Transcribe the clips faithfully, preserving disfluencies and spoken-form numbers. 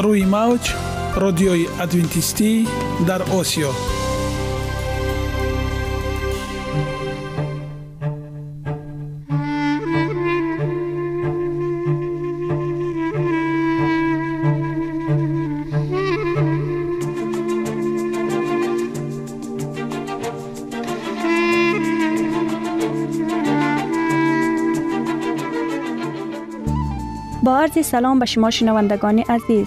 روی موج رادیوی ادوینتیستی در آسیا. با عرض سلام به شما شنوندگان عزیز،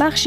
بخش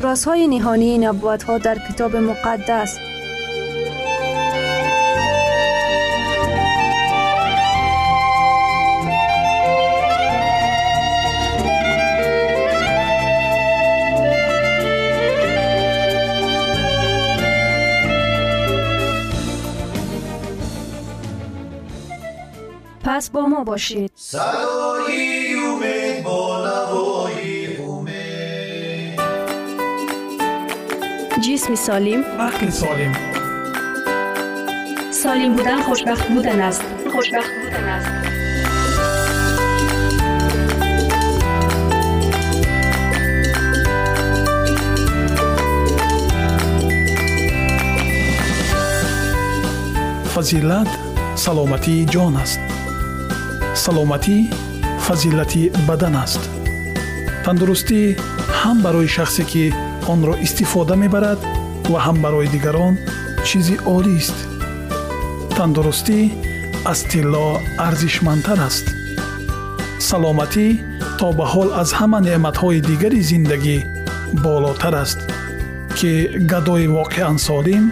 رازهای نهانی نبوت‌ها در کتاب مقدس. پس با ما باشید. صدای امید با نوای امید، جسم سالم عقل سالم. سالم بودن خوشبخت بودن است. خوشبخت بودن است. فضیلت سلامتی جان است. سلامتی فضیلتی بدن است. تندرستی هم برای شخصی که آن را استفاده می برد و هم برای دیگران چیزی عالی است. تندرستی از طلا ارزشمندتر است. سلامتی تا به حال از همه نعمتهای دیگر زندگی بالاتر است که گدای واقعا سالم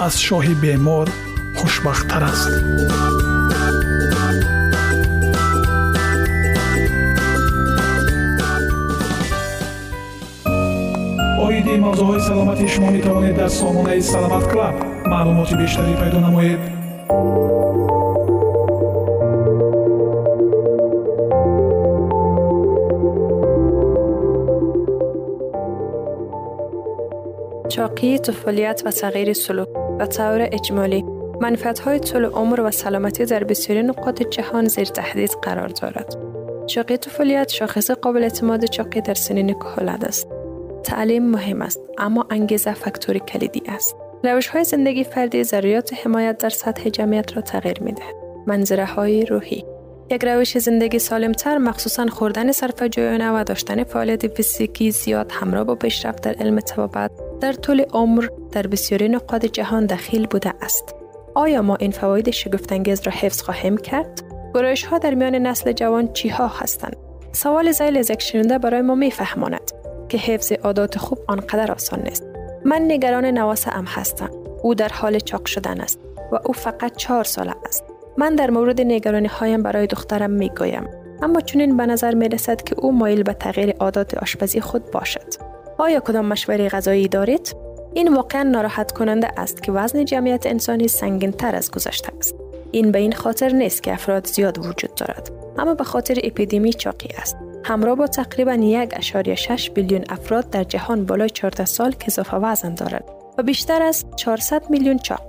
از شاه بیمار خوشبختتر است. این موضوع سلامتی شما می توانید در سامانه سلامت کلاب معلومات بیشتری پیدا نمایید. چاقی طفولیت و تغییر سلوک و طور اجمالی منفعت های طول عمر و سلامتی در بسیاری نقاط جهان زیر تهدید قرار دارد. چاقی طفولیت شاخص قابل اعتماد چاقی در سنین کهولت است. تعلیم مهم است، اما انگیزه فاکتور کلیدی است. روش‌های زندگی فردی ضروریات حمایت در سطح جمعیت را تغییر می‌دهد. منظره‌های روحی، یک روش زندگی سالم‌تر مخصوصاً خوردن صرفه‌جویانه و داشتن فعالیت فیزیکی زیاد همراه با پیشرفت در علم طبابت در طول عمر در بسیاری نقاط جهان دخیل بوده است. آیا ما این فواید شگفت‌انگیز را حفظ خواهیم کرد؟ گرایش‌ها در میان نسل جوان چی‌ها هستند؟ سوال ذیل از یک شنونده برای ما می‌فهماند که حفظ عادات خوب آنقدر آسان نیست. من نگران نواسه ام هستم. او در حال چاق شدن است و او فقط چهار ساله است. من در مورد نگرانی هایم برای دخترم میگویم، اما چنین به نظر می رسد که او مایل به تغییر عادات آشپزی خود باشد. آیا کدام مشوره غذایی دارید؟ این واقعا ناراحت کننده است که وزن جمعیت انسانی سنگین‌تر از گذشته است. این به این خاطر نیست که افراد زیاد وجود دارد، اما به خاطر اپیدمی چاقی است. همراه با تقریباً یک ممیز شش بیلیون افراد در جهان بالای چهارده سال که اضافه وزن دارند و بیشتر از چهارصد میلیون چاق.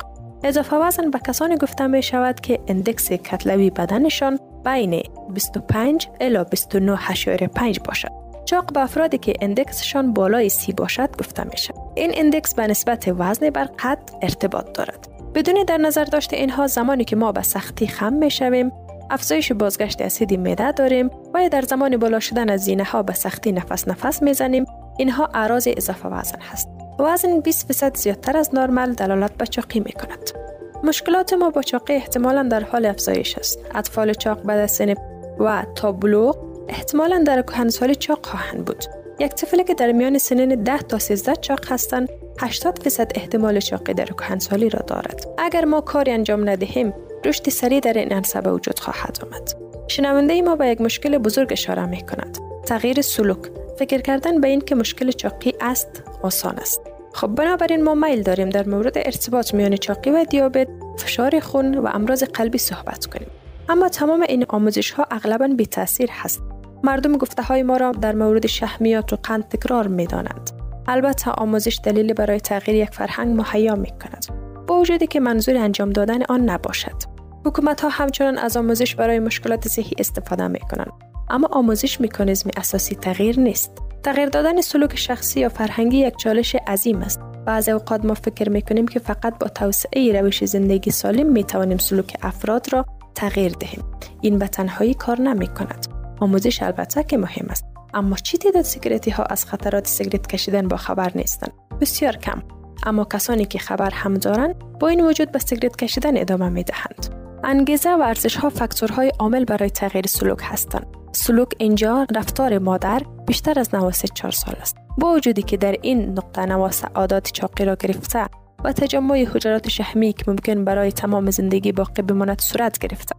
اضافه وزن به کسانی گفته می شود که اندکس کتلوی بدنشان بین بیست و پنج الی بیست و نه ممیز پنج باشد. چاق به افرادی که اندکسشان بالای سی باشد گفته می شود. این اندکس به نسبت وزن بر قد ارتباط دارد. بدون در نظر داشت اینها زمانی که ما به سختی خم میشویم، افزایش بازگشت اسید معده داریم و یا در زمان بالا شدن از زینه ها به سختی نفس نفس میزنیم، اینها اعراض اضافه وزن هست. وزن بیست درصد زیادتر از نرمال دلالت به چاقی میکند. مشکلات ما با چاقی احتمالاً در حال افزایش است. اطفال چاق بعد از سن و تا بلوغ احتمالاً در کهنسالی چاق خواهند بود. یک طفلی که در میان سنین ده تا سیزده چاق هستند، هشتاد درصد احتمال چاقی در کهنسالی را دارد. اگر ما کاری انجام ندهیم، رشد سریع در این عرصه به وجود خواهد آمد. شنونده ما به یک مشکل بزرگ اشاره می کند. تغییر سلوک. فکر کردن به این که مشکل چاقی است آسان است. خب بنابراین ما میل داریم در مورد ارتباط میان چاقی و دیابت، فشار خون و امراض قلبی صحبت کنیم. اما تمام این آموزش ها اغلباً بی تاثیر هست. مردم گفته های ما را در مورد شحمیات و قند تکرار می دانند. البته آموزش دلیل برای تغییر یک فرهنگ مهیا می کند، با وجودی که منظور انجام دادن آن نباشد. حکومت ها همچنان از آموزش برای مشکلات صحی استفاده می کنند، اما آموزش مکانیزم اساسی تغییر نیست. تغییر دادن سلوک شخصی یا فرهنگی یک چالش عظیم است. بعضی اوقات ما فکر می کنیم که فقط با توسعه روش زندگی سالم می توانیم سلوک افراد را تغییر دهیم. این به تنهایی کار نمی کند. آموزش البته که مهم است، اما چه تعداد سیگارتی ها از خطرات سیگارت کشیدن با خبر نیستند؟ بسیار کم. اما کسانی که خبر هم دارند، با این وجود به سیگارت کشیدن ادامه می دهند. انگیزه و ارزش ها فاکتورهای عامل برای تغییر سلوک هستند. سلوک اینجا رفتار مادر بیشتر از نواسط چهار سال است. با وجودی که در این نقطه نواسط عادات چاقی را گرفته و تجمع حجرات شحمی که ممکن برای تمام زندگی باقی بماند صورت گرفته.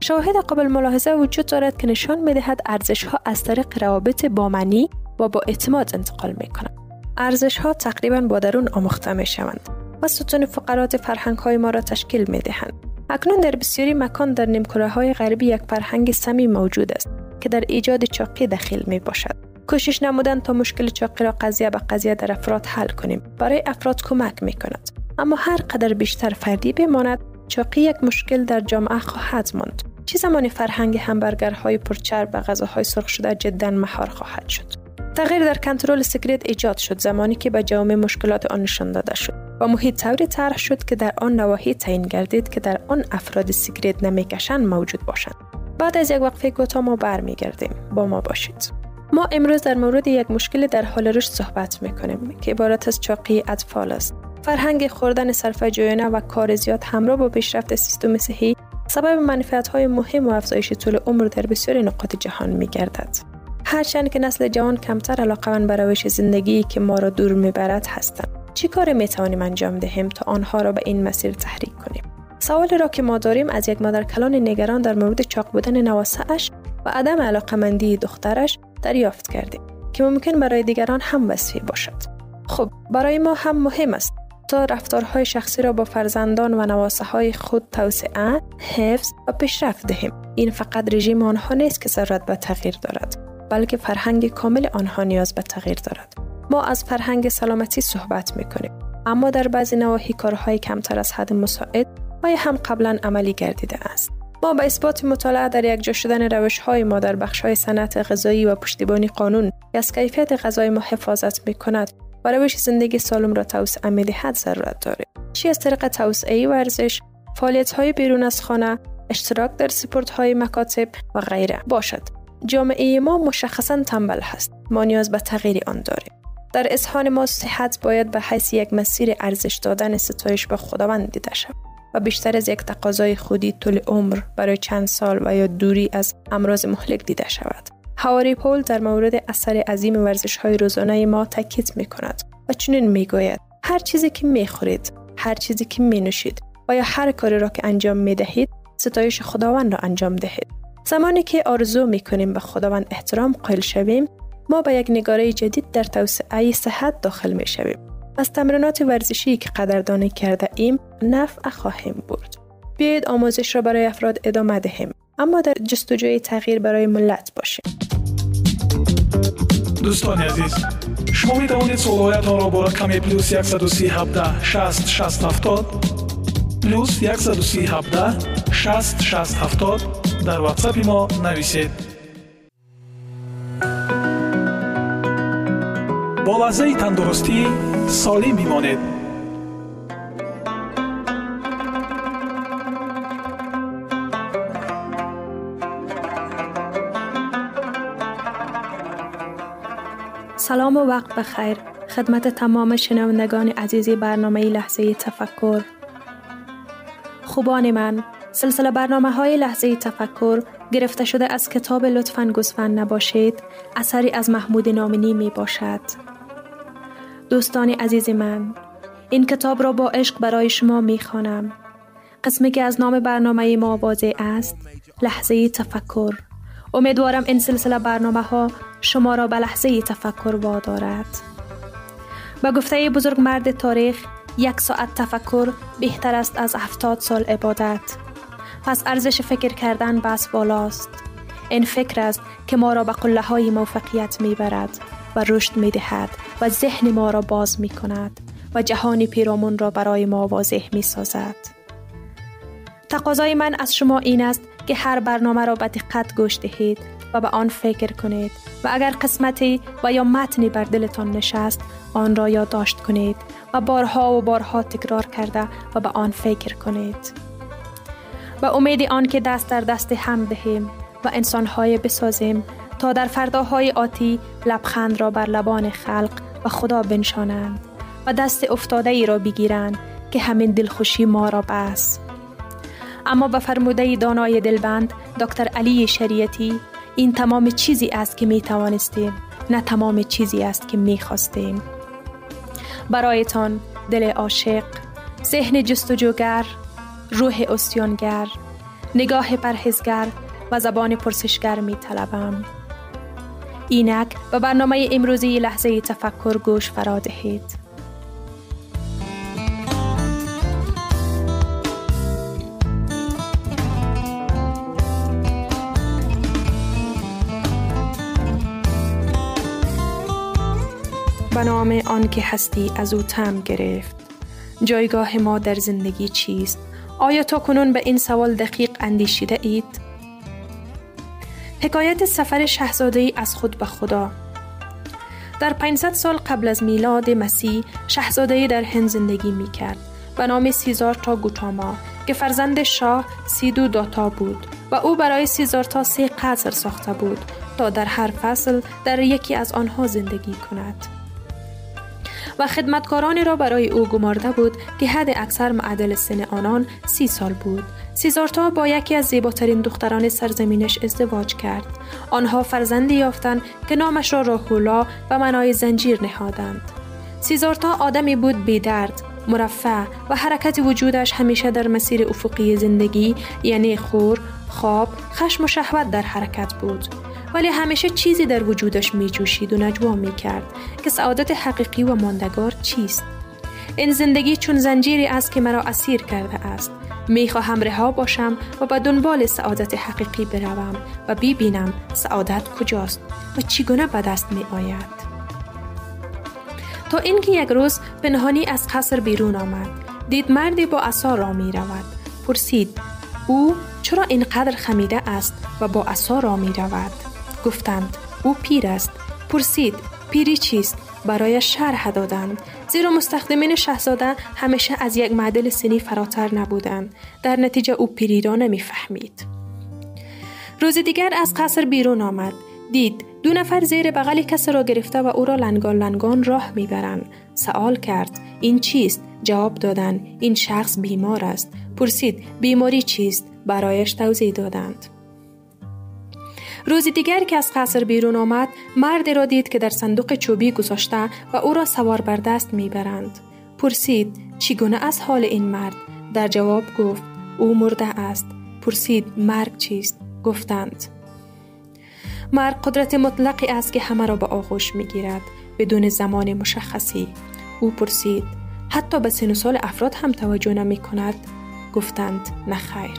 شواهد قابل ملاحظه وجود دارد که نشان می‌دهد ارزش ها از طریق روابط با معنی و با اعتماد انتقال می‌کنند. ارزش ها تقریباً با درون آموخته می‌شوند و ستون فقرات فرهنگ‌های ما را تشکیل می‌دهند. اکنون در بسیاری مکان در نیمکره‌های غربی یک فرهنگ سمی موجود است که در ایجاد چاقی دخیل می باشد. کوشش نمودن تا مشکل چاقی را قضیه به قضیه در افراد حل کنیم برای افراد کمک می کند. اما هر قدر بیشتر فردی بماند، چاقی یک مشکل در جامعه خواهد ماند. چه زمان فرهنگ همبرگرهای پرچرب و غذاهای سرخ شده جدا مهار خواهد شد. تغییر در کنترل سیگارت ایجاد شد زمانی که به جامعه مشکلات آن نشان داده شد و محیط طوری طرح شد که در آن نواحی تعیین گردید که در آن افراد سیگارت نمیکشند موجود باشند. بعد از یک وقفه کوتاه ما برمیگردیم. با ما باشید. ما امروز در مورد یک مشکل در حال رشد صحبت میکنیم که عبارت از چاقی اطفال است. فرهنگ خوردن صرفه جویانه و کار زیاد همراه با پیشرفت سیستم صحی سبب منفعت‌های مهم و افزایش طول عمر در بسیاری نقاط جهان میگردد. هرچند که نسل جوان کمتر علاقه‌مند به روش زندگی که ما را دور میبرد هستند، چی کار میتوانیم انجام دهیم تا آنها را به این مسیر تحریک کنیم؟ سوالی را که ما داریم از یک مادر کلان نگران در مورد چاق بودن نواسعش و عدم علاقه‌مندی دخترش دریافت کردیم که ممکن برای دیگران هم وصفی باشد. خب برای ما هم مهم است تا رفتارهای شخصی را با فرزندان و نواسع‌های خود توسعه، حفظ و پیشرفت دهیم. این فقط رژیم آنها نیست که ضرورت به تغییر دارد، بلکه فرهنگ کامل آنها نیاز به تغییر دارد. ما از فرهنگ سلامتی صحبت میکنیم، اما در بعضی نواحی کارهای کمتر از حد مساعد و یا هم قبلا عملی گردیده است. ما به اثبات مطالعه در یکجا شدن روش‌های ما در بخش‌های صنعت غذایی و پشتیبانی قانون که از کیفیت غذای ما حفاظت میکند و روش زندگی سالم را توسعه می‌دهد ضرورت داریم. چی از طریق توسعه ورزش، فعالیت‌های بیرون از خانه، اشتراک در سپورت‌های مکاتب و غیره باشد. جامعه ما مشخصاً تنبل هست. ما نیاز به تغییر آن داریم. در اذهان ما صحت باید به حیث یک مسیر ارزش دادن ستایش به خداوند دیده شود و بیشتر از یک تقاضای خودی طول عمر برای چند سال و یا دوری از امراض مهلک دیده شود. هواری پول در مورد اثر عظیم ورزش‌های روزانه ما تاکید می‌کند و چنین می‌گوید: هر چیزی که می‌خورید، هر چیزی که می‌نوشید و یا هر کاری را که انجام می‌دهید، ستایش خداوند را انجام دهید. زمانی که آرزو می‌کنیم به خداوند احترام قائل شویم، ما به یک نگاره جدید در توسعه صحت داخل می‌شویم. از تمرینات ورزشی که قدردانی کرده ایم نفع خواهیم برد. بیایید آموزش را برای افراد ادامه دهیم، اما در جستجوی تغییر برای ملت باشیم. دوستان عزیز، شما می‌توانید سوالاتتان را با رقم پلاس یک سه هفت هشت شصت شصت هفتاد پلاس یک سه هفت هشت شصت شصت هفتاد در واتساپ ما نویسید. با لحظه تندرستی سالم بمانید. سلام و وقت بخیر خدمت تمام شنوندگان عزیز برنامه لحظه تفکر. خوبان من، سلسله برنامه های لحظه تفکر گرفته شده از کتاب لطفاً گوسفند نباشید، اثری از محمود نامنی می باشد. دوستان عزیز من، این کتاب را با عشق برای شما می خوانم. قسمی که از نام برنامه ما واضح است، لحظه تفکر. امیدوارم این سلسله برنامه ها شما را به لحظه تفکر وادارد. به گفته بزرگ مرد تاریخ، یک ساعت تفکر بهتر است از هفتاد سال عبادت. پس ارزش فکر کردن بس بالاست. این فکر است که ما را به قله های موفقیت می برد و رشد می دهد و ذهن ما را باز می کند و جهان پیرامون را برای ما واضح می سازد. تقاضای من از شما این است که هر برنامه را به دقت گوش دهید و به آن فکر کنید و اگر قسمتی و یا متنی بر دلتان نشست آن را یادداشت کنید و بارها و بارها تکرار کرده و به آن فکر کنید. و امید آن که دست در دست هم دهیم و انسان‌های بسازیم تا در فرداهای آتی لبخند را بر لبان خلق و خدا بنشانند و دست افتاده ای را بگیرند که همین دلخوشی ما را بس. اما به فرموده دانای دلبند دکتر علی شریعتی، این تمام چیزی است که می توانستیم، نه تمام چیزی است که می خواستیم. برایتان دل عاشق، ذهن جستجوگر، روح عصیانگر، نگاه پرهیزگر و زبان پرسشگر می طلبم. اینک به برنامه امروزی لحظه تفکر گوش فرا دهید. به نام آن که هستی از او طعم گرفت. جایگاه ما در زندگی چیست؟ آیا تا کنون به این سوال دقیق اندیشیده اید؟ حکایت سفر شاهزاده‌ای از خود به خدا. در پانصد سال قبل از میلاد مسیح، شاهزاده‌ای در هند زندگی می‌کرد به نام سیزارتا گوتاما که فرزند شاه سیدو داتا بود و او برای سیزارتا سه قصر ساخته بود تا در هر فصل در یکی از آنها زندگی کند. و خدمتکارانی را برای او گمارده بود که حد اکثر معادل سن آنان سی سال بود. سیزارتا با یکی از زیباترین دختران سرزمینش ازدواج کرد. آنها فرزندی یافتند که نامش را راهولا و معنای زنجیر نهادند. سیزارتا آدمی بود بی درد، مرفه و حرکت وجودش همیشه در مسیر افقی زندگی، یعنی خور، خواب، خشم و شهوت در حرکت بود. ولی همیشه چیزی در وجودش می جوشید و نجوا می کرد که سعادت حقیقی و ماندگار چیست؟ این زندگی چون زنجیری است که مرا اسیر کرده است. می خواهم رها باشم و به دنبال سعادت حقیقی بروم و ببینم سعادت کجاست و چگونه به دست می آید. تا اینکه یک روز پنهانی از قصر بیرون آمد. دید مردی با عصا را می رود. پرسید او چرا اینقدر خمیده است و با عصا را می رود؟ گفتند او پیر است. پرسید پیری چیست؟ برایش شرح دادند، زیرا مستخدمین شاهزاده همیشه از یک معدل سنی فراتر نبودند. در نتیجه او پیری را نمیفهمید. روز دیگر از قصر بیرون آمد. دید دو نفر زیر بغل کسی را گرفته و او را لنگان لنگان راه میبرند. سوال کرد این چیست؟ جواب دادند این شخص بیمار است. پرسید بیماری چیست؟ برایش توضیح دادند. روز دیگر که از قصر بیرون آمد، مردی را دید که در صندوق چوبی گذاشته و او را سوار بر دست میبرند. پرسید چگونه از حال این مرد؟ در جواب گفت او مرده است. پرسید مرگ چیست؟ گفتند مرگ قدرت مطلقی است که همه را به آغوش میگیرد بدون زمان مشخصی. او پرسید حتی به سن و سال افراد هم توجه نمی کند؟ گفتند نه خیر.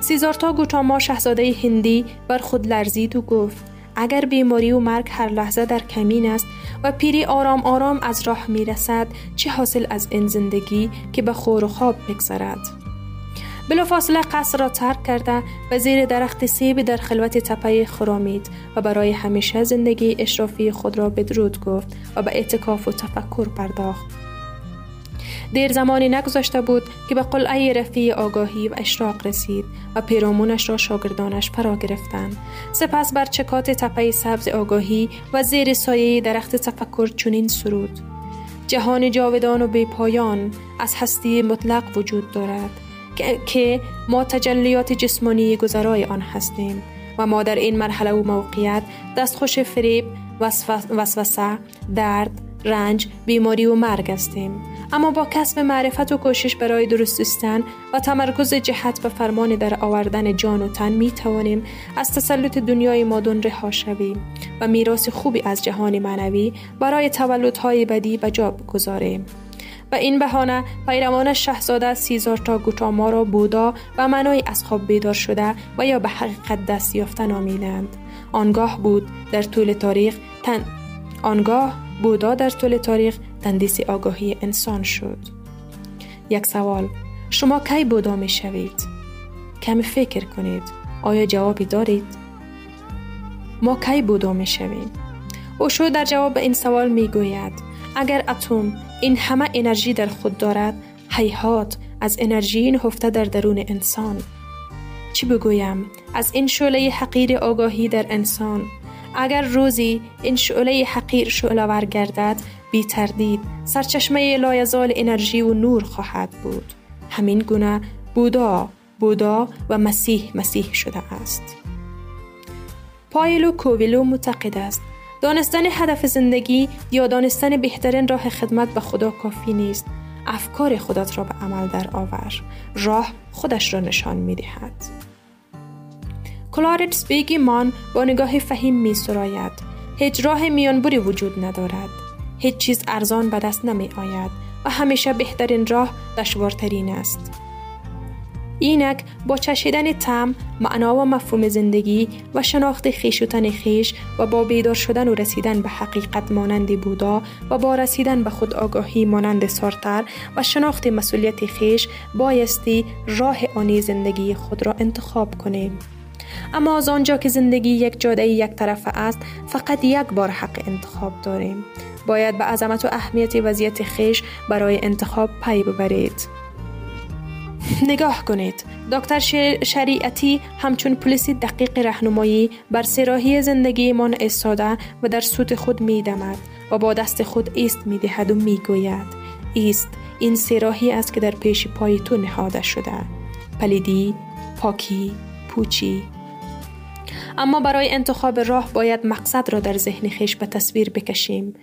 سیزارتا گوتاما شاهزاده هندی بر خود لرزید و گفت اگر بیماری و مرگ هر لحظه در کمین است و پیری آرام آرام از راه می رسد، چه حاصل از این زندگی که به خور و خواب بگذرد؟ بلافاصله قصر را ترک کرده و زیر درخت سیب در خلوت تپه خرامید و برای همیشه زندگی اشرافی خود را بدرود گفت و به اعتکاف و تفکر پرداخت. دیر زمانی نگذاشته بود که به قلعه رفیع آگاهی و اشراق رسید و پیرامونش را شاگردانش فرا گرفتند. سپس بر چکات تپه سبز آگاهی و زیر سایه درخت تفکر چنین سرود: جهان جاودان و بی‌پایان از هستی مطلق وجود دارد که ما تجلیات جسمانی گذرای آن هستیم و ما در این مرحله و موقعیت دستخوش فریب، وسوسه، درد، رنج، بیماری و مرگ هستیم. اما با کسب معرفت و کوشش برای درست ایستن و تمرکز جهت به فرمان در آوردن جان و تن می توانیم از تسلط دنیای مادون رها شویم و میراث خوبی از جهان معنوی برای تولدهای بعدی به جا بگذاریم. و این بهانه پیرامون شاهزاده سیزارتا گوتاما را بودا و منای از خواب بیدار شده و یا به حقیقت دست یافته نامیدند. آنگاه بود در طول تاریخ تن... آنگاه بودا در طول تاریخ تندیس آگاهی انسان شد. یک سوال: شما کی بودا می شوید؟ کمی فکر کنید. آیا جوابی دارید؟ ما کی بودا می شویم؟ اوشو در جواب این سوال می گوید: اگر اتم این همه انرژی در خود دارد، هیهات از انرژی این هفته در درون انسان. چی بگویم از این شعله حقیر آگاهی در انسان؟ اگر روزی این شعله حقیر شعله‌ور گردد، بی تردید سرچشمه لایزال انرژی و نور خواهد بود. همین گونه بودا بودا و مسیح مسیح شده است. پائولو کویلو معتقد است دانستن هدف زندگی یا دانستن بهترین راه خدمت به خدا کافی نیست. افکار خودت را به عمل در آور. راه خودش را نشان می دهد. کلارتس بیگمان با نگاه فهیم می سراید: هیچ راه میانبری وجود ندارد. هیچ چیز ارزان به دست نمی آید و همیشه بهترین راه دشوارترین است. اینک با چشیدن طعم، معنا و مفهوم زندگی و شناخت خویش و تن خویش و با بیدار شدن و رسیدن به حقیقت مانند بودا و با رسیدن به خود آگاهی مانند سارتر و شناخت مسئولیت خویش بایستی راه آنی زندگی خود را انتخاب کنیم. اما از آنجا که زندگی یک جاده یک طرفه است، فقط یک بار حق انتخاب داریم. باید به عظمت و اهمیت وضعیت خویش برای انتخاب پی ببرید. نگاه کنید، دکتر شریعتی همچون پلیس دقیق راهنمایی بر سراحی زندگیمان ایستاده و در سوت خود میدمد و با دست خود ایست میدهد و میگوید: ایست، این سراحی است که در پیش پای تو نهاده شده، پلیدی، پاکی، پوچی. اما برای انتخاب راه باید مقصد را در ذهن خویش به تصویر بکشیم.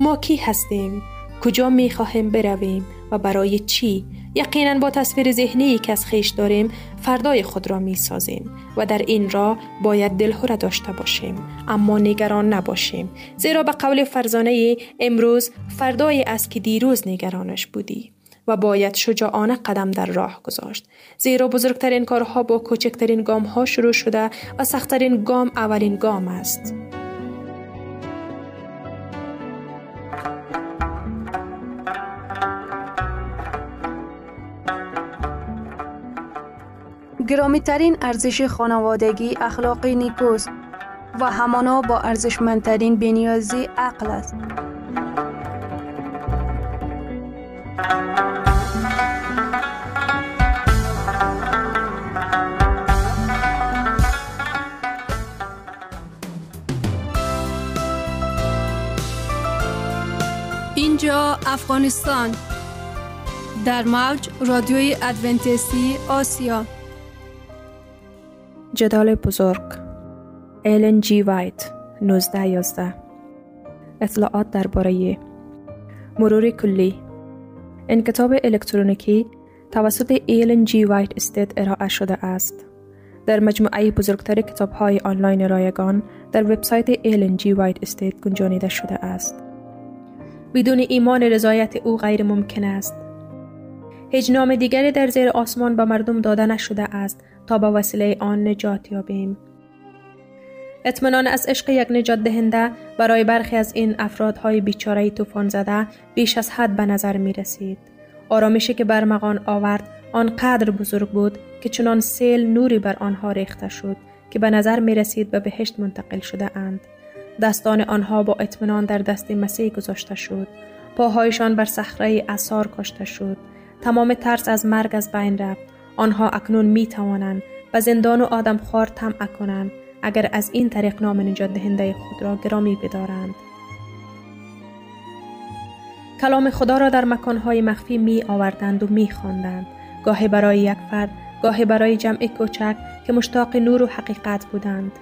ما کی هستیم؟ کجا میخواهیم برویم و برای چی؟ یقینا با تصویر ذهنی که از خویش داریم فردای خود را می سازیم و در این راه باید دلهره داشته باشیم، اما نگران نباشیم، زیرا به قول فرزانه امروز فردای است که دیروز نگرانش بودی و باید شجاعانه قدم در راه گذاشت، زیرا بزرگترین کارها با کوچکترین گام ها شروع شده و سختترین گام اولین گام است. گرامی‌ترین ارزش خانوادگی اخلاق نیکوست و همانا با ارزشمندترین بنیازی عقل است. اینجا افغانستان، در موج رادیوی ادونتیستی آسیا. جدال بزرگ، ایلن جی وایت، نوزده یازده. اطلاعات درباره: مرور کلی. این کتاب الکترونیکی توسط ایلن جی وایت استیت ارائه شده است. در مجموعه بزرگتر کتاب‌های آنلاین رایگان در وبسایت ایلن جی وایت استیت گنجانیده شده است. بدون ایمان رضایت او غیر ممکن است. هیچ نام دیگری در زیر آسمان به مردم داده نشده است تا با وسیله آن نجات یابیم. اطمینان از عشق یک نجات دهنده برای برخی از این افرادهای بیچاره طوفان زده بیش از حد به نظر می رسید. آرامشی که برمغان آورد آنقدر بزرگ بود که چنان سیل نوری بر آنها ریخته شد که به نظر می رسید به بهشت منتقل شده اند. دستان آنها با اطمینان در دست مسیح گذاشته شد. پاهایشان بر صخره آثار کاشته شد. تمام ترس از مرگ از بین رفت. آنها اکنون می توانند و زندان و آدم خوار طمع کنند اگر از این طریق نام نجات دهنده خود را گرامی بدارند. کلام خدا را در مکانهای مخفی می آوردند و می خواندند. گاهی برای یک فرد، گاهی برای جمع کوچک که مشتاق نور و حقیقت بودند.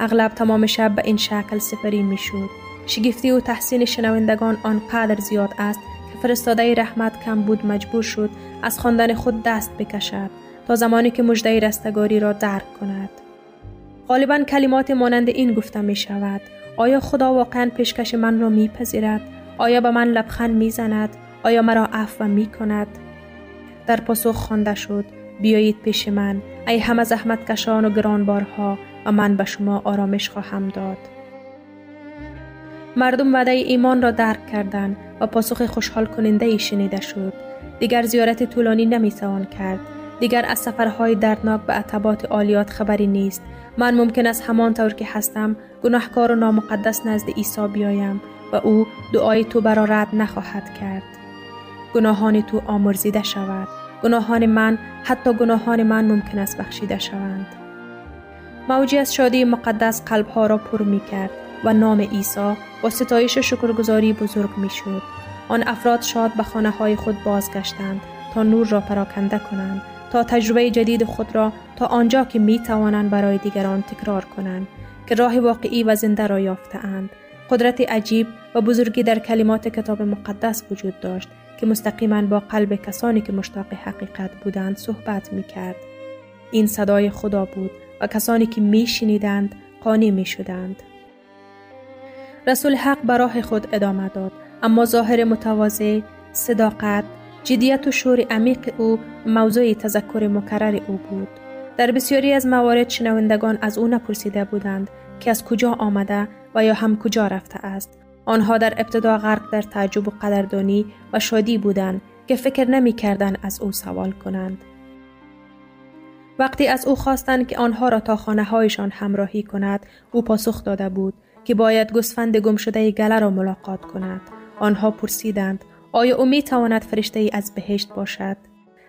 اغلب تمام شب به این شکل سپری می شد. شگفتی و تحسین شنوندگان آنقدر زیاد است که فرستاده رحمت کم بود مجبور شد از خواندن خود دست بکشد تا زمانی که مژده رستگاری را درک کند. غالباً کلمات مانند این گفته می شود: آیا خدا واقعاً پیشکش من را می پذیرد؟ آیا به من لبخند می زند؟ آیا مرا عفو می کند؟ در پاسخ خوانده شد: بیایید پیش من ای همه زحمت کشان و گرانبارها و من به شما آرامش خواهم داد. مردم وعده ایمان را درک کردند و پاسخ خوشحال کننده شنیده شد. دیگر زیارت طولانی نمی توان کرد. دیگر از سفرهای دردناک به عتبات عالیات خبری نیست. من ممکن است همان طور که هستم گناهکار و نامقدس نزد عیسی بیایم و او دعای تو را رد نخواهد کرد. گناهان تو آمرزیده شود. گناهان من، حتی گناهان من ممکن است بخشیده شوند. موجی از شادی مقدس قلبها را پر می کرد و نام عیسی با ستایش و شکرگزاری بزرگ می شد. آن افراد شاد به خانه های خود بازگشتند تا نور را پراکنده کنند، تا تجربه جدید خود را تا آنجا که می توانند برای دیگران تکرار کنند که راه واقعی و زنده را یافته‌اند. قدرت عجیب و بزرگی در کلمات کتاب مقدس وجود داشت که مستقیما با قلب کسانی که مشتاق حقیقت بودند صحبت می کرد. این صدای خدا بود و کسانی که می شنیدند قانع می شدند. رسول حق به راه خود ادامه داد، اما ظاهر متواضع، صداقت، جدیت و شور عمیق او موضوع تذکر مکرر او بود. در بسیاری از موارد شنوندگان از او نپرسیده بودند که از کجا آمده و یا هم کجا رفته است. آنها در ابتدا غرق در تعجب و قدردانی و شادی بودند که فکر نمی کردند از او سوال کنند. وقتی از او خواستند که آنها را تا خانه هایشان همراهی کند، او پاسخ داده بود که باید گوسفند گم شده گله را ملاقات کند. آنها پرسیدند: آیا او می تواند فرشته ای از بهشت باشد؟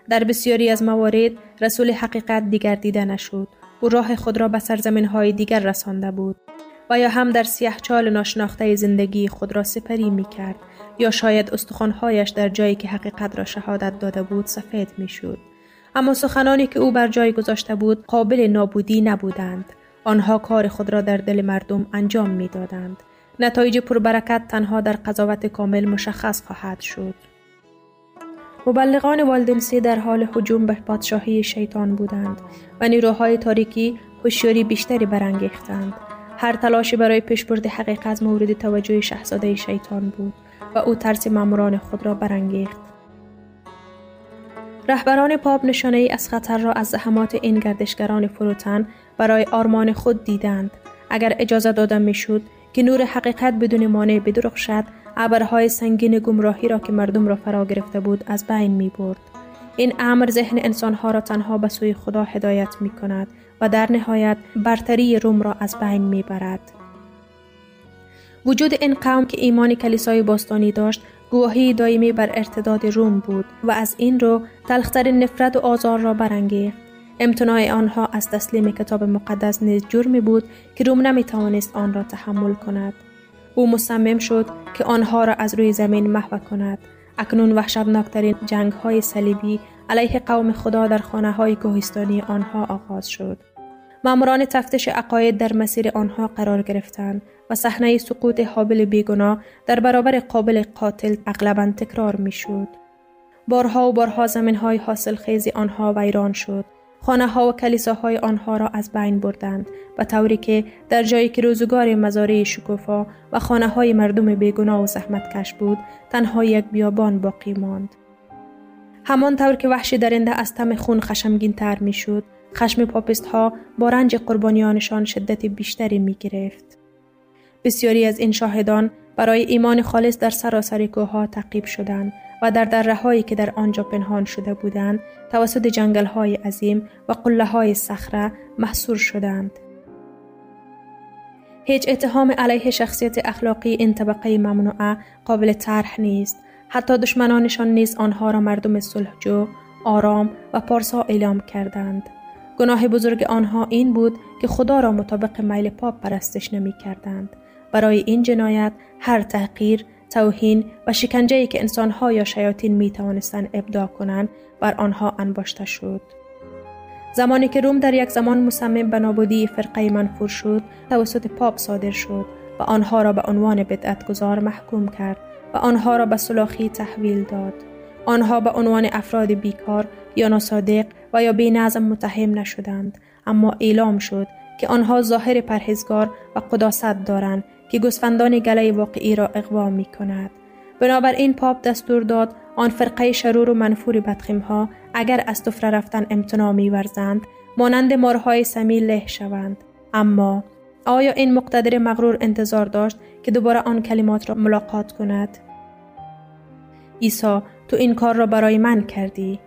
در بسیاری از موارد رسول حقیقت دیگر دیده نشد. او راه خود را به سرزمین های دیگر رسانده بود و یا هم در سیاهچال ناشناخته زندگی خود را سپری می کرد، یا شاید استخوانهایش در جایی که حقیقت را شهادت داده بود سفید می شد. اما سخنانی که او بر جای گذاشته بود قابل نابودی نبودند. آنها کار خود را در دل مردم انجام می دادند. نتایج پربرکت تنها در قضاوت کامل مشخص خواهد شد. مبلغان والدنسی در حال هجوم به پادشاهی شیطان بودند و نیروهای تاریکی هوشیاری بیشتری برانگیختند. هر تلاشی برای پیشبرد حقیقت مورد توجه شاهزاده شیطان بود و او ترس ماموران خود را برانگیخت. رهبران پاپ نشانه ای از خطر را از زحمات این گردشگران فروتن برای آرمان خود دیدند. اگر اجازه داده میشد که نور حقیقت بدون مانع بدرخشد، ابرهای سنگین گمراهی را که مردم را فرا گرفته بود از بین می برد. این امر ذهن انسانها را تنها به سوی خدا هدایت می کند و در نهایت برتری روم را از بین می برد. وجود این قوم که ایمان کلیسای باستانی داشت گواهی دائمی بر ارتداد روم بود و از این رو تلختر نفرت و آزار را برانگیخت. امتناع آنها از تسلیم کتاب مقدس نیز جرمی بود که روم نمی توانست آن را تحمل کند. او مصمم شد که آنها را از روی زمین محو کند. اکنون وحشتناکترین جنگ‌های صلیبی علیه قوم خدا در خانه‌های کوهستانی آنها آغاز شد. ماموران تفتیش عقاید در مسیر آنها قرار گرفتند و صحنه سقوط حابل بیگناه در برابر قابل قاتل اغلباً تکرار می‌شد. بارها و بارها زمین‌های حاصلخیز آنها ویران شد. خانه‌ها و کلیساهای آنها را از بین بردند و طوری که در جایی که روزگار مزارع شکوفا و خانه‌های مردم بیگناه و زحمتکش بود، تنها یک بیابان باقی ماند. همان طور که وحشی درنده از طعم خون خشمگین‌تر می‌شد، خشم پاپست‌ها با رنج قربانیانشان شدت بیشتری می‌گرفت. بسیاری از این شاهدان برای ایمان خالص در سراسر کوه‌ها تعقیب شدند و در دره‌هایی که در آنجا پنهان شده بودند توسط جنگل‌های عظیم و قله‌های صخره محصور شدند. هیچ اتهام علیه شخصیت اخلاقی این طبقه ممنوعه قابل طرح نیست. حتی دشمنانشان نیز آنها را مردم صلحجو، آرام و پارسا اعلام کردند. گناه بزرگ آنها این بود که خدا را مطابق میل پاپ پرستش نمی کردند. برای این جنایت هر تحقیر، توهین و شکنجه‌ای که انسان‌ها یا شیاطین می‌توانستند ابداع کنند بر آنها انباشته شد. زمانی که روم در یک زمان مصمم به نابودی فرقه منفور شد، توسط پاپ صادر شد و آنها را به عنوان بدعت‌گذار محکوم کرد و آنها را به سلاخی تحویل داد. آنها به عنوان افراد بیکار یا ناصادق و یا بی‌نظم متهم نشدند، اما اعلام شد که آنها ظاهر پرهیزگار و قداست دارند که گوسفندان گله واقعی را اغوا می کند. بنابراین پاپ دستور داد آن فرقه شرور و منفور بدخیم ها اگر از طفره رفتن امتناع می ورزند، مانند مارهای سمی له شوند. اما آیا این مقتدر مغرور انتظار داشت که دوباره آن کلمات را ملاقات کند؟ عیسی، تو این کار را برای من کردی.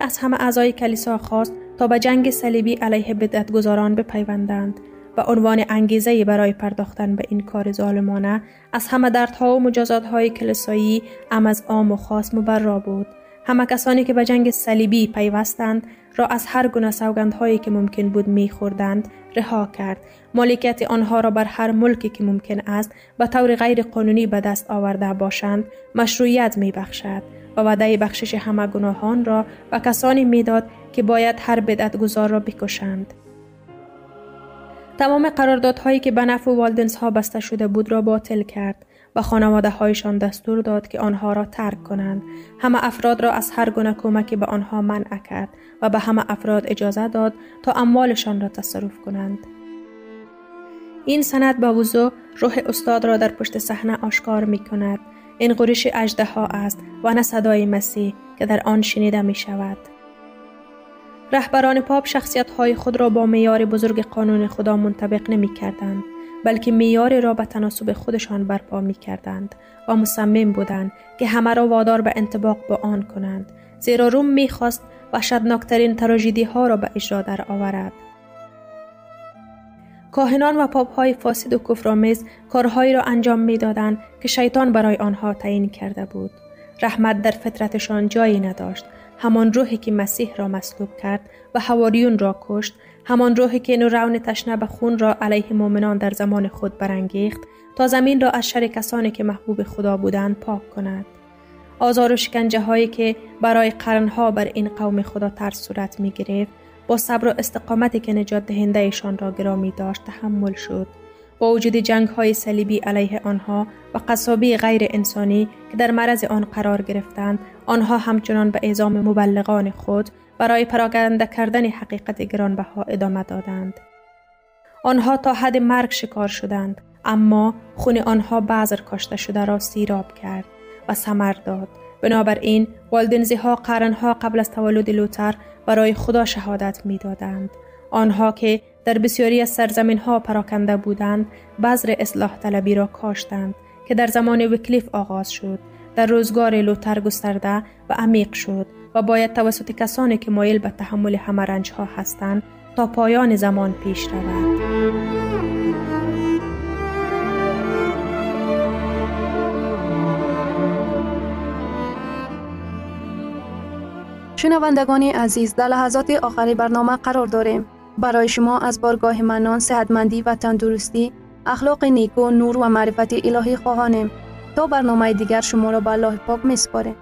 از همه اعضای کلیسا خواست تا به جنگ صلیبی علیه بدعتگزاران بپیوندند و عنوان انگیزه برای پرداختن به این کار ظالمانه از همه دردها و مجازاتهای کلیسایی ام از عام و خاص مبرا بود. همه کسانی که به جنگ صلیبی پیوستند را از هر گونه سوگندهایی که ممکن بود می‌خوردند رها کرد. مالکیت آنها را بر هر ملکی که ممکن است به طور غیر قانونی به دست آورده باشند مشروعیت می‌بخشد و وعده بخشش همه گناهان را به کسانی می‌داد که باید هر بدعتگزار را بکشند. تمام قراردادهایی که به نفع والدنس ها بسته شده بود را باطل کرد و خانواده هایشان دستور داد که آنها را ترک کنند. همه افراد را از هر گونه کمکی به آنها منع کرد و به همه افراد اجازه داد تا اموالشان را تصرف کنند. این سند با وضوح روح استاد را در پشت صحنه آشکار می کند. این غرش اژدها است و نه صدای مسیح که در آن شنیده می شود. رهبران پاپ شخصیت‌های خود را با معیار بزرگ قانون خدا منطبق نمی‌کردند، بلکه معیار را به تناسب خودشان برپا می‌کردند و مصمم بودند که همه را وادار به انطباق با آن کنند، زیرا روم می‌خواست وحشتناک‌ترین تراژدی‌ها را به اجرا درآورد. کاهنان و پاپ‌های فاسد و کفرآمیز کارهایی را انجام می‌دادند که شیطان برای آنها تعیین کرده بود. رحمت در فطرتشان جایی نداشت. همان روحی که مسیح را مصلوب کرد و حواریون را کشت، همان روحی که نورون تشنه به خون را علیه مؤمنان در زمان خود برانگیخت تا زمین را از شر کسانی که محبوب خدا بودند پاک کند. آزار و شکنجه هایی که برای قرنها بر این قوم خدا ترس صورت می گرفت، با صبر و استقامتی که نجات دهندهشان را گرامی داشت تحمل شد. با وجود جنگ های صلیبی علیه آنها و قصابی غیر انسانی که در مرز آن قرار گرفتند، آنها همچنان به اعزام مبلغان خود برای پراکنده کردن حقیقت گرانبها ادامه دادند. آنها تا حد مرگ شکار شدند، اما خون آنها بذر کاشته شده را سیراب کرد و ثمر داد. بنابراین والدنزی ها قرنها قبل از تولد لوتر برای خدا شهادت می دادند. آنها که در بسیاری از سرزمین ها پراکنده بودند، بذر اصلاح طلبی را کاشتند که در زمان ویکلیف آغاز شد، در روزگار لوتر گسترده و عمیق شد و باید توسط کسانی که مایل به تحمل همه رنج ها هستند تا پایان زمان پیش رود. شنوندگان عزیز، در لحظات آخری برنامه قرار داریم. برای شما از بارگاه منان، صحتمندی و تندرستی، اخلاق نیکو، نور و معرفت الهی خواهانیم. تا برنامه دیگر شما را به الله پاک می‌سپاریم.